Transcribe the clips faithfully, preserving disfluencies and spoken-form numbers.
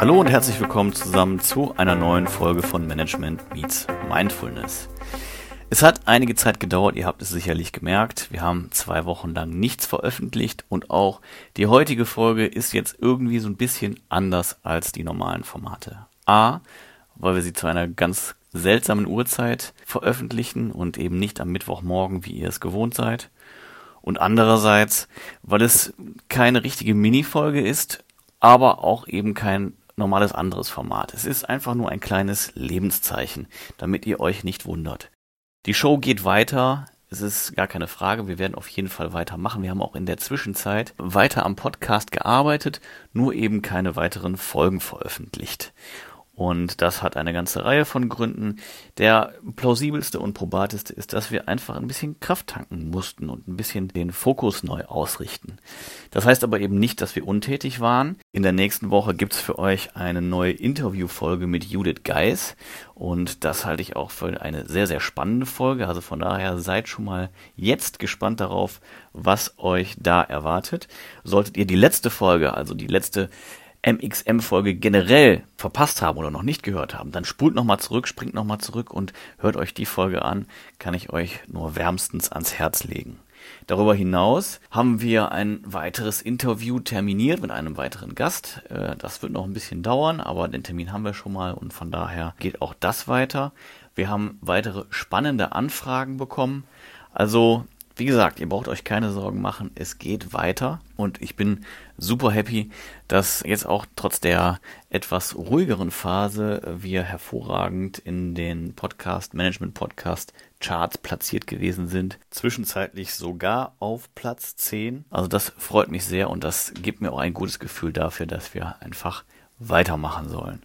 Hallo und herzlich willkommen zusammen zu einer neuen Folge von Management Meets Mindfulness. Es hat einige Zeit gedauert, ihr habt es sicherlich gemerkt. Wir haben zwei Wochen lang nichts veröffentlicht und auch die heutige Folge ist jetzt irgendwie so ein bisschen anders als die normalen Formate. A, weil wir sie zu einer ganz seltsamen Uhrzeit veröffentlichen und eben nicht am Mittwochmorgen, wie ihr es gewohnt seid. Und andererseits, weil es keine richtige Mini-Folge ist, aber auch eben kein normales anderes Format. Es ist einfach nur ein kleines Lebenszeichen, damit ihr euch nicht wundert. Die Show geht weiter, es ist gar keine Frage, wir werden auf jeden Fall weitermachen. Wir haben auch in der Zwischenzeit weiter am Podcast gearbeitet, nur eben keine weiteren Folgen veröffentlicht. Und das hat eine ganze Reihe von Gründen. Der plausibelste und probateste ist, dass wir einfach ein bisschen Kraft tanken mussten und ein bisschen den Fokus neu ausrichten. Das heißt aber eben nicht, dass wir untätig waren. In der nächsten Woche gibt's für euch eine neue Interviewfolge mit Judith Geis. Und das halte ich auch für eine sehr, sehr spannende Folge. Also von daher seid schon mal jetzt gespannt darauf, was euch da erwartet. Solltet ihr die letzte Folge, also die letzte M X M-Folge generell verpasst haben oder noch nicht gehört haben, dann spult nochmal zurück, springt nochmal zurück und hört euch die Folge an, kann ich euch nur wärmstens ans Herz legen. Darüber hinaus haben wir ein weiteres Interview terminiert mit einem weiteren Gast. Das wird noch ein bisschen dauern, aber den Termin haben wir schon mal und von daher geht auch das weiter. Wir haben weitere spannende Anfragen bekommen, also wie gesagt, ihr braucht euch keine Sorgen machen, es geht weiter und ich bin super happy, dass jetzt auch trotz der etwas ruhigeren Phase wir hervorragend in den Podcast, Management-Podcast-Charts platziert gewesen sind. Zwischenzeitlich sogar auf Platz zehn. Also das freut mich sehr und das gibt mir auch ein gutes Gefühl dafür, dass wir einfach weitermachen sollen.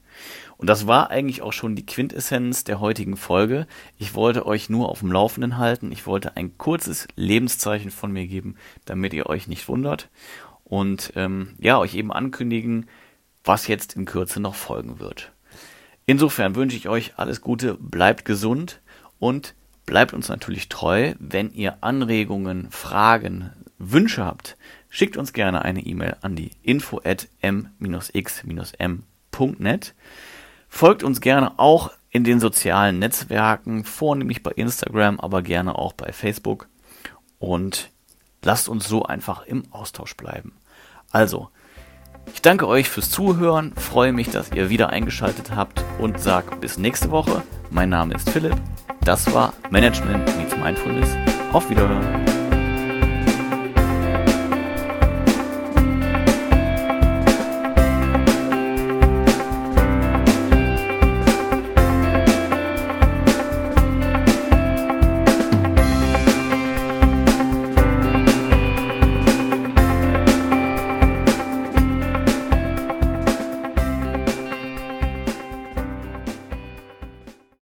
Und das war eigentlich auch schon die Quintessenz der heutigen Folge. Ich wollte euch nur auf dem Laufenden halten. Ich wollte ein kurzes Lebenszeichen von mir geben, damit ihr euch nicht wundert. Und ähm, ja, euch eben ankündigen, was jetzt in Kürze noch folgen wird. Insofern wünsche ich euch alles Gute, bleibt gesund und bleibt uns natürlich treu. Wenn ihr Anregungen, Fragen, Wünsche habt, schickt uns gerne eine E-Mail an die info at m x m punkt net. Folgt uns gerne auch in den sozialen Netzwerken, vornehmlich bei Instagram, aber gerne auch bei Facebook und lasst uns so einfach im Austausch bleiben. Also, ich danke euch fürs Zuhören, freue mich, dass ihr wieder eingeschaltet habt und sage bis nächste Woche. Mein Name ist Philipp, das war Management Meets Mindfulness. Auf Wiederhören!